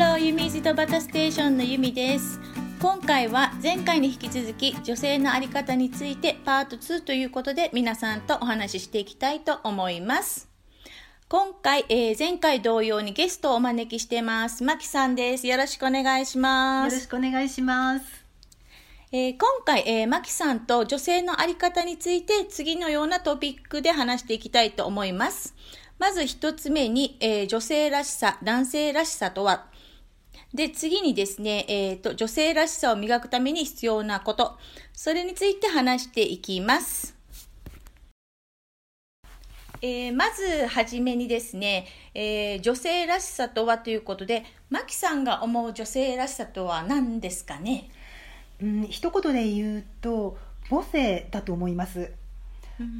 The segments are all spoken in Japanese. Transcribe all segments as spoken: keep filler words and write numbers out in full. ロー、ゆみじとバタステーションのゆみです。今回は前回に引き続き女性のあり方についてパートツーということで、皆さんとお話ししていきたいと思います。今回、えー、前回同様にゲストをお招きしてます。まきさんです。よろしくお願いします。よろしくお願いします。えー、今回、えー、まきさんと女性のあり方について次のようなトピックで話していきたいと思います。まず一つ目に、えー、女性らしさ、男性らしさとは。で、次にですね、えーと、女性らしさを磨くために必要なこと。それについて話していきます。えー、まずはじめにですね、えー、女性らしさとはということで、まきさんが思う女性らしさとは何ですかね？うん、一言で言うと、母性だと思います。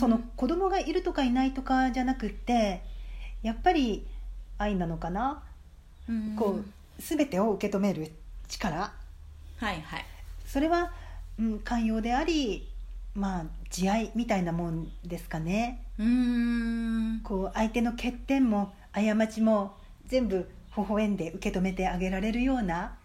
その子供がいるとかいないとかじゃなくて、やっぱり愛なのかな、うん、こう全てを受け止める力、はいはい、それは、うん、寛容であり、まあ、慈愛みたいなもんですかね。うーん、こう相手の欠点も過ちも全部微笑んで受け止めてあげられるような、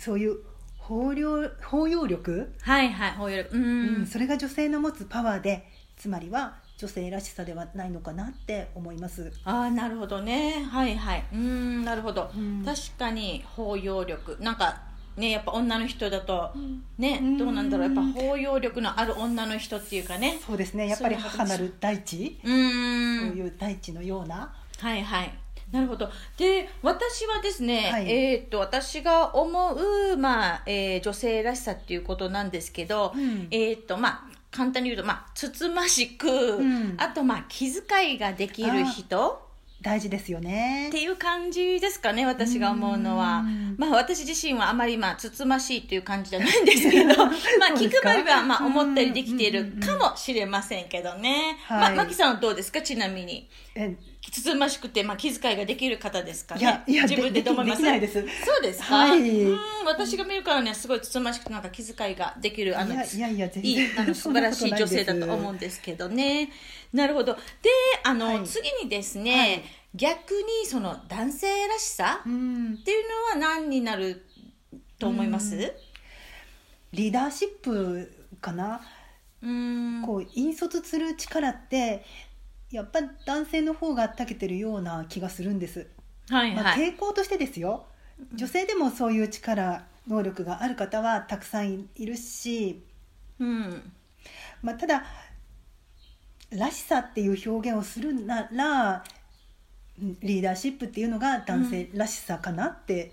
そういう包容、包容力、はいはい、包容力、うん、うん、それが女性の持つパワーで、つまりは女性らしさではないのかなって思います。あ、なるほどね、はいはい、うーん、なるほど、うん、確かに包容力、なんかね、やっぱ女の人だと、うん、ね、うん、どうなんだろう、やっぱ包容力のある女の人っていうかね、そうですね、やっぱり母なる大地、うーん、そういう大地のような、はいはい、なるほど。で、私はですね、はい、えー、と私が思う、まあえー、女性らしさっていうことなんですけど、うん、えー、とまあ簡単に言うと、まあ、つつましく、うん、あと、まあ、気遣いができる人、大事ですよねっていう感じですかね、私が思うのは。まあ、私自身はあまり、まあ、つつましいという感じじゃないんですけどまあ気配りは、まあ、思ったりできているかもしれませんけどね、うんうんうん、まあ、マキさんはどうですか？ちなみにえつつましくて、まあ、気遣いができる方ですかね？いやいや、自分でどう思います？できないです。そうですか、はい、うん、私が見るからね、すごいつつましくて、なんか気遣いができる、あのいやいやいや、全然いい、あの素晴らしい女性だと思うんですけどね。 な, なるほど。で、あの、はい、次にですね、はい、逆にその男性らしさっていうのは何になると思います？リーダーシップかな。うーん、こう引率する力ってやっぱ男性の方が長けてるような気がするんです、はいはい、まあ、傾向としてですよ。女性でもそういう力、能力がある方はたくさんいるし、うん、まあ、ただらしさっていう表現をするなら、リーダーシップっていうのが男性らしさかなって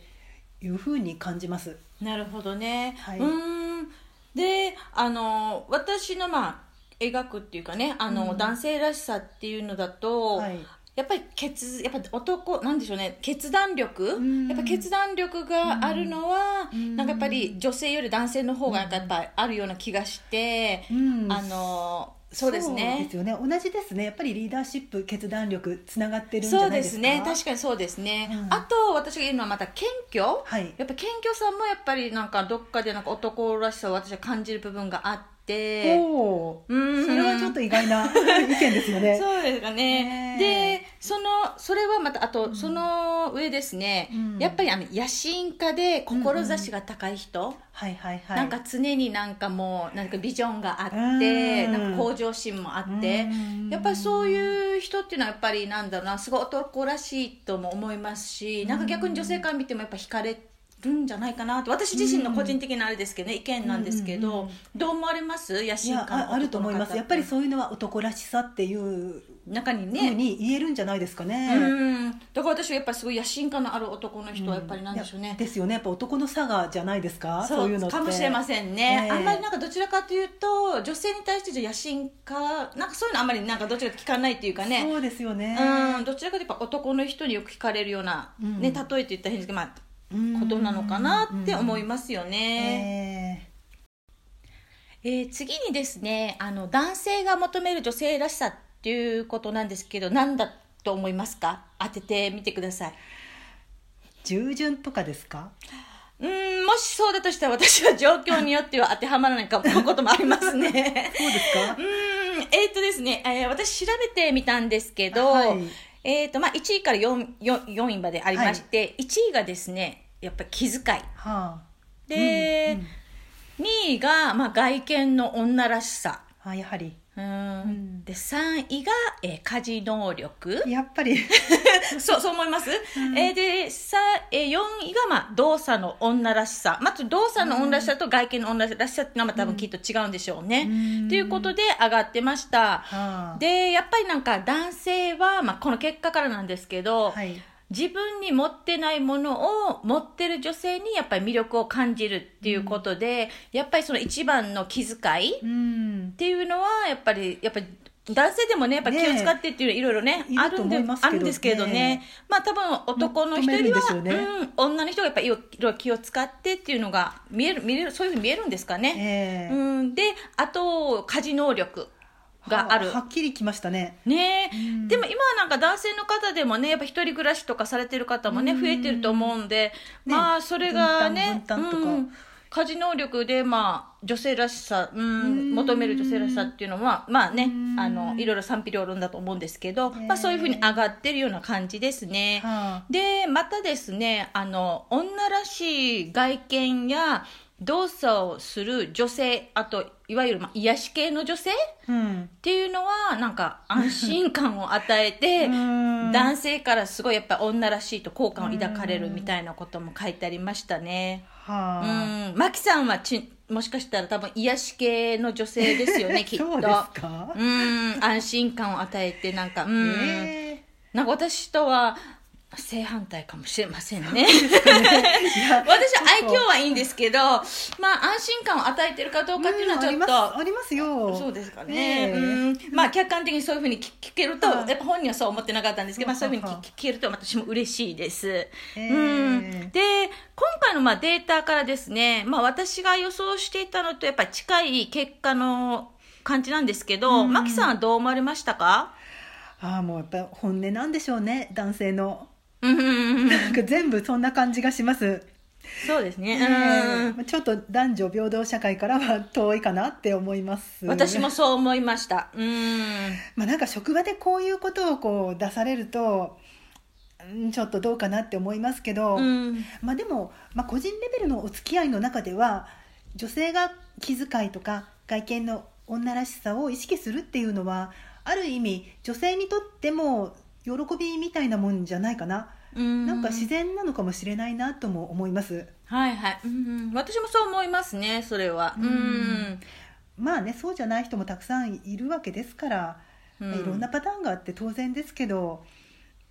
いうふうに感じます、うん、なるほどね、はい、うーん。で、あの私の、まあ、描くっていうかね、あの、うん、男性らしさっていうのだと、はい、やっぱり決やっぱ男なんでしょうね、決断力、うん、やっぱ決断力があるのは、うん、なんかやっぱり女性より男性の方がなんかやっぱあるような気がして、うん、あのそうですね。そうですよね。同じですね。やっぱりリーダーシップ、決断力つながってるんじゃないですか。そうですね。確かにそうですね。うん、あと私が言うのはまた謙虚。はい、やっぱ謙虚さもやっぱりなんかどっかでなんか男らしさを私は感じる部分があって。で、おー、うん、それはちょっと意外な意見ですよね。そうですかね。で、そのそれはまたあと、うん、その上ですね、うん、やっぱりあの野心家で志が高い人、うんうん、はいはいはい、なんか常になんかもうなんかビジョンがあって、うん、なんか向上心もあって、うん、やっぱりそういう人っていうのはやっぱりなんだろうな、すごい男らしいとも思いますし、なんか逆に女性から見てもやっぱ惹かれてるんじゃないかなと、私自身の個人的なあれですけどね、うん、意見なんですけど、うんうん、どう思われます？野心家の男の方って。いや、あると思います。やっぱりそういうのは男らしさっていう中にね、に言えるんじゃないですかね、うん、だから私はやっぱりすごい野心家のある男の人はやっぱりなんでしょうね、うん、ですよね。やっぱ男の差がじゃないですか、そう、そういうのってかもしれませんね、えー、あんまりなんかどちらかというと女性に対して野心家なんかそういうのあんまりなんかどちらか聞かないっていうかね。そうですよね、うん、どちらかというとやっぱ男の人によく聞かれるような、うん、ね、例えて言ったら変ですけど、まあことなのかなって思いますよね、えーえー、次にですね、あの男性が求める女性らしさっていうことなんですけど、何だと思いますか？当ててみてください。従順とかですか？うん、もしそうだとしたら私は状況によっては当てはまらないかもこともありますね。そうですか？うん、えーっとですね、えー、私調べてみたんですけど、はい、えーとまあ、いちいから よん, よん, よんいまでありまして、はい、いちいがですね、やっぱり気遣い、はあ、で、うんうん、にいが、まあ、外見の女らしさ、あ、やはり、うん、うん、でさんいが、え家事能力、やっぱりそう、そう思います、うん、えでさえよんいが、まあ、動作の女らしさ、まず動作の女らしさと外見の女らしさってのは、まあ、多分きっと違うんでしょうね、うん、ということで上がってました、うん、でやっぱりなんか男性は、まあ、この結果からなんですけど、はい、自分に持ってないものを持ってる女性にやっぱり魅力を感じるっていうことで、うん、やっぱりその一番の気遣いっていうのはやっぱりやっぱり男性でもねやっぱ気を使ってっていうのいろいろね、ね、あるんで、あるんですけれどね、まあ多分男の人よりは、ね、うん、女の人がやっぱりいろいろ気を使ってっていうのが見える、見える、そういうふうに見えるんですかね。えー、うん、であと家事能力。がある、はあ、はっきりきましたね。ね、うん、でも今はなんか男性の方でもねやっぱ一人暮らしとかされてる方もね、うん、増えてると思うんで、ね、まあそれがね、うん、家事能力で、まあ、女性らしさ、うんうん、求める女性らしさっていうのはまあね、あのいろいろ賛否両論だと思うんですけど、まあ、そういう風に上がってるような感じですね、はあ、でまたですね、あの女らしい外見や動作をする女性、あといわゆる癒し系の女性、うん、っていうのはなんか安心感を与えて男性からすごいやっぱ女らしいと好感を抱かれるみたいなことも書いてありましたね。はあ、うん、マキさんはちもしかしたら多分癒し系の女性ですよねきっと。そうですか？うん、安心感を与えてなんか、うん、えー、なんか私とは正反対かもしれません ね, ね私愛嬌はいいんですけど、まあ、安心感を与えてるかどうかっていうのはちょっと、うん、あります、ありますよ。そうですかね、えー、うん、まあ客観的にそういうふうに聞けると、はい、やっぱ本人はそう思ってなかったんですけど、まあ、そういうふうに聞けると私も嬉しいです、えー、うん、で今回のまあデータからですね、まあ、私が予想していたのとやっぱり近い結果の感じなんですけど、マキさんはどう思われましたか？あ、もうやっぱり本音なんでしょうね、男性のなんか全部そんな感じがします。そうですね、うん、えー、ちょっと男女平等社会からは遠いかなって思います。私もそう思いました。うん、まあ、なんか職場でこういうことをこう出されるとちょっとどうかなって思いますけど、うん、まあ、でも、まあ、個人レベルのお付き合いの中では女性が気遣いとか外見の女らしさを意識するっていうのはある意味女性にとっても喜びみたいなもんじゃないかな。うん、なんか自然なのかもしれないなとも思います。はいはい。うん、私もそう思いますね。それは。うんうん、まあね、そうじゃない人もたくさんいるわけですから、うん、いろんなパターンがあって当然ですけど。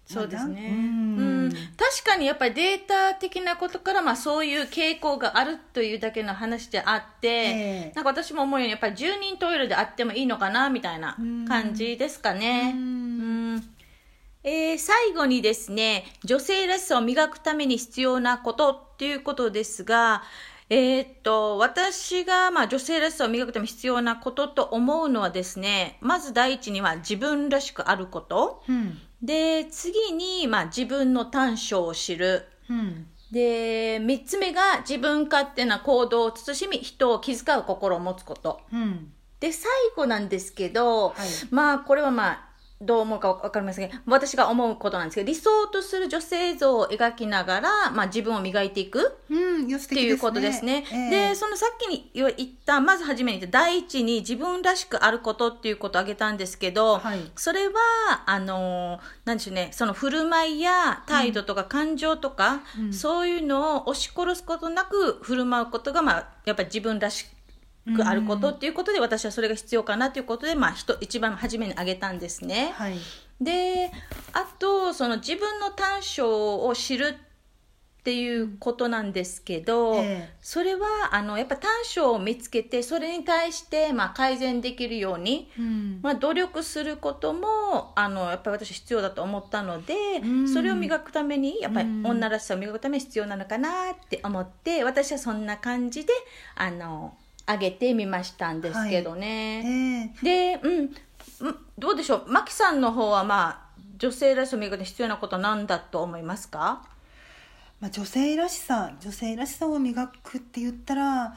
そうですね、うんうん、確かにやっぱりデータ的なことから、まあ、そういう傾向があるというだけの話であって、えー、なんか私も思うようにやっぱりじゅうにんトイレであってもいいのかなみたいな感じですかね。うんうん、えー、最後にですね、女性らしさを磨くために必要なことっていうことですが、えー、っと私がまあ女性らしさを磨くために必要なことと思うのはですね、まず第一には自分らしくあること、うん、で次にまあ自分の短所を知る、うん、でみっつめが自分勝手な行動を慎み人を気遣う心を持つこと、うん、で最後なんですけど、はい、まあこれはまあどう思うか分かりませんけど、私が思うことなんですけど、理想とする女性像を描きながら、まあ、自分を磨いていくっていうことですね。うん、で、えー、そのさっきに言ったまず初めに言った第一に自分らしくあることっていうことを挙げたんですけど、はい、それはあのなんでしょうね、その振る舞いや態度とか感情とか、うん、そういうのを押し殺すことなく振る舞うことが、まあ、やっぱり自分らしくあることっていうことで、私はそれが必要かなということで、まあ、一番初めに挙げたんですね。はい、であとその自分の短所を知るっていうことなんですけど、えー、それはあのやっぱ短所を見つけてそれに対してまあ改善できるように、うん、まあ、努力することもあのやっぱり私必要だと思ったので、うん、それを磨くためにやっぱり女らしさを磨くために必要なのかなって思って、うん、私はそんな感じであの上げてみましたんですけどね。はい、えー、で、うん、どうでしょう、マキさんの方は、まあ、女性らしさを磨くに必要なことは何だと思いますか？まあ、女性らしさ女性らしさを磨くって言ったら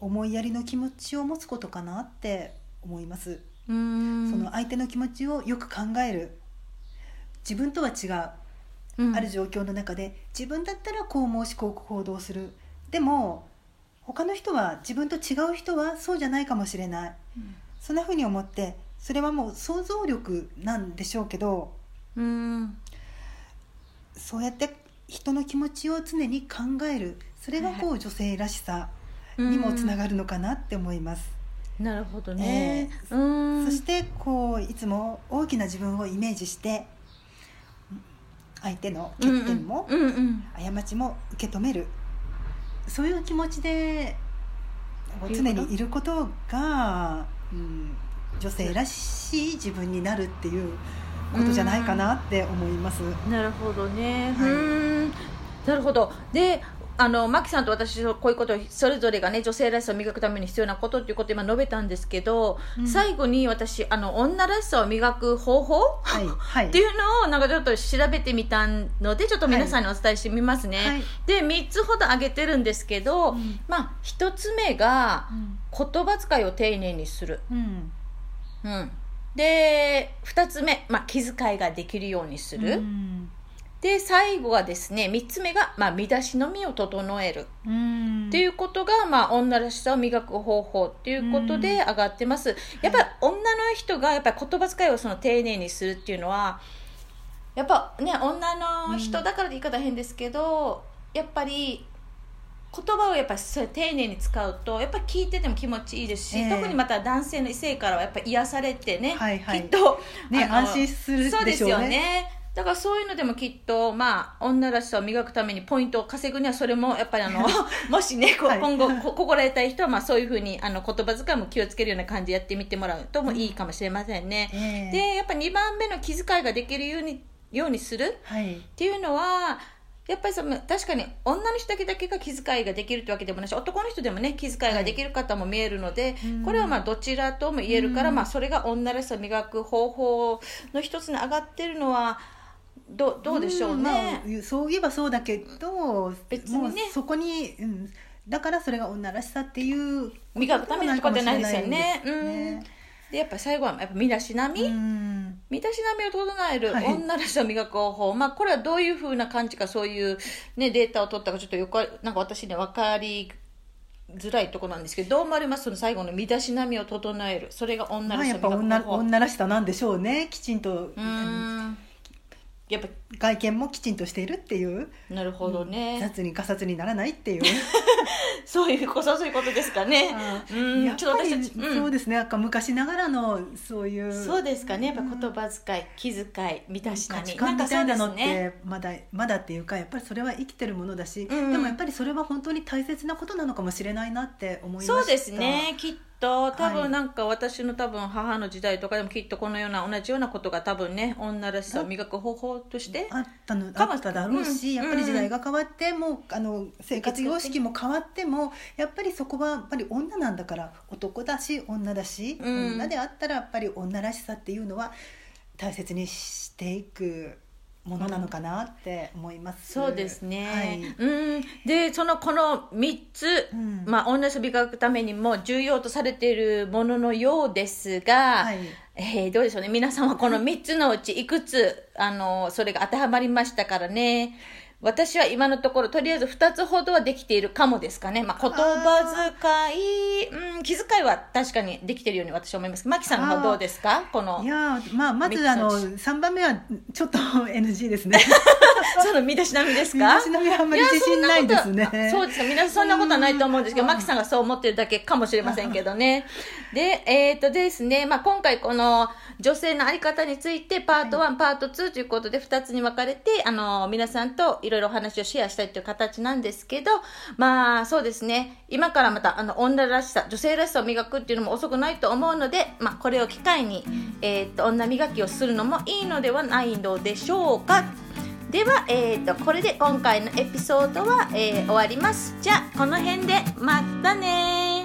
思いやりの気持ちを持つことかなって思います。うーん、その相手の気持ちをよく考える、自分とは違ううん、ある状況の中で自分だったらこう申しこう行動する、でも他の人は自分と違う人はそうじゃないかもしれない、うん、そんな風に思って、それはもう想像力なんでしょうけど、うーん、そうやって人の気持ちを常に考える、それがこう女性らしさにもつながるのかなって思います、うん、なるほどね、えー、うーん、そしてこういつも大きな自分をイメージして相手の欠点も過ちも受け止める、そういう気持ちで常にいることが、うん、女性らしい自分になるっていうことじゃないかなって思います。なるほどね、はい、うーん、なるほど。で、あのマキさんと私こういうことをそれぞれがね、女性らしさを磨くために必要なことっていうことを今述べたんですけど、うん、最後に私あの女らしさを磨く方法、はいはい、っていうのをなんかちょっと調べてみたので、ちょっと皆さんにお伝えしてみますね、はいはい、でみっつほど挙げてるんですけど、うん、まあひとつめが言葉遣いを丁寧にする、うん、うん、でふたつめ、まあ、気遣いができるようにする、うん、で最後はですね、みっつめが、まあ、身だしのみを整えるっていうことが、まあ、女らしさを磨く方法っていうことで上がってます。やっぱり女の人がやっぱり言葉遣いをその丁寧にするっていうのはやっぱね、女の人だから言い方変ですけど、やっぱり言葉をやっぱ丁寧に使うとやっぱ聞いてても気持ちいいですし、えー、特にまた男性の異性からはやっぱ癒されてね、はいはい、きっと、ね、安心するでしょうね。そうですよね。だからそういうのでもきっと、まあ、女らしさを磨くためにポイントを稼ぐにはそれもやっぱりあのもしね、こ、はい、今後こ心得たい人はまあそういうふうにあの言葉遣いも気をつけるような感じでやってみてもらうともいいかもしれませんね、うん、でやっぱりにばんめの気遣いができるように、ようにする、はい、っていうのはやっぱりその確かに女の人だけだけが気遣いができるってわけでもないし、男の人でもね気遣いができる方も見えるので、はい、これはまあどちらとも言えるから、まあ、それが女らしさを磨く方法の一つに上がってるのはど, どうでしょうね、うん、まあ、そういえばそうだけど別に、ね、もうそこに、うん、だからそれが女らしさっていう磨くためのところじゃないですよね、うん、でやっぱ最後はやっぱ身だしなみ、うん、身だしなみを整える、はい、女らしさを磨く方法、まあ、これはどういうふうな感じか、そういう、ね、データを取ったかちょっとよくなんか私には分かりづらいとこなんですけど、どうもあります。その最後の身だしなみを整える、それが女らしさを磨く方法、まあ、やっぱ 女, 女らしさなんでしょうね。きちんと、うん、やっぱ外見もきちんとしているっていう。なるほどね。雑にガサツにならないっていうそういうこそそういうことですかね。うん、やっぱりそうですね、うん、昔ながらのそういう、そうですかね、やっぱ言葉遣い、うん、気遣い、身だしなみ、価値観みたいなのってまだまだっていうか、やっぱりそれは生きてるものだし、うん、でもやっぱりそれは本当に大切なことなのかもしれないなって思いました。そうですね、きっと多分なんか私の多分母の時代とかでもきっとこのような同じようなことが多分ね、女らしさを磨く方法としてあったのあっただろうし、うん、やっぱり時代が変わっても、うん、あの生活様式も変わってもやっぱりそこはやっぱり女なんだから、男だし女だし、うん、女であったらやっぱり女らしさっていうのは大切にしていくものなのかなって思います、うん、そうですね、はい、うん、でそのこのみっつ、うん、まあ、女らしさを磨くためにも重要とされているもののようですが、はい、えー、どうでしょうね、皆さんはこのみっつのうちいくつあのそれが当てはまりましたからね。私は今のところとりあえずふたつほどはできているかもですかね、まあ、言葉遣い、うん、気遣いは確かにできているように私は思います。マキさんはどうですか、この。いや、まあ、まずあのさんばんめはちょっと エヌジー ですねその身だしなみですか。身だしなみはあんまり自信ないですね。いや、そんなこと、そうですか、皆さんそんなことはないと思うんですけど、マキさんがそう思ってるだけかもしれませんけどねで、えーとですね、まあ、今回この女性の在り方についてパートいち、はい、パートにということでふたつに分かれてあの皆さんといろいろお話をシェアしたいという形なんですけど、まあそうですね、今からまたあの女らしさ、女性らしさを磨くっていうのも遅くないと思うので、まあ、これを機会に、えー、っと女磨きをするのもいいのではないのでしょうか。では、えー、っとこれで今回のエピソードは、えー、終わります。じゃあこの辺でまたね。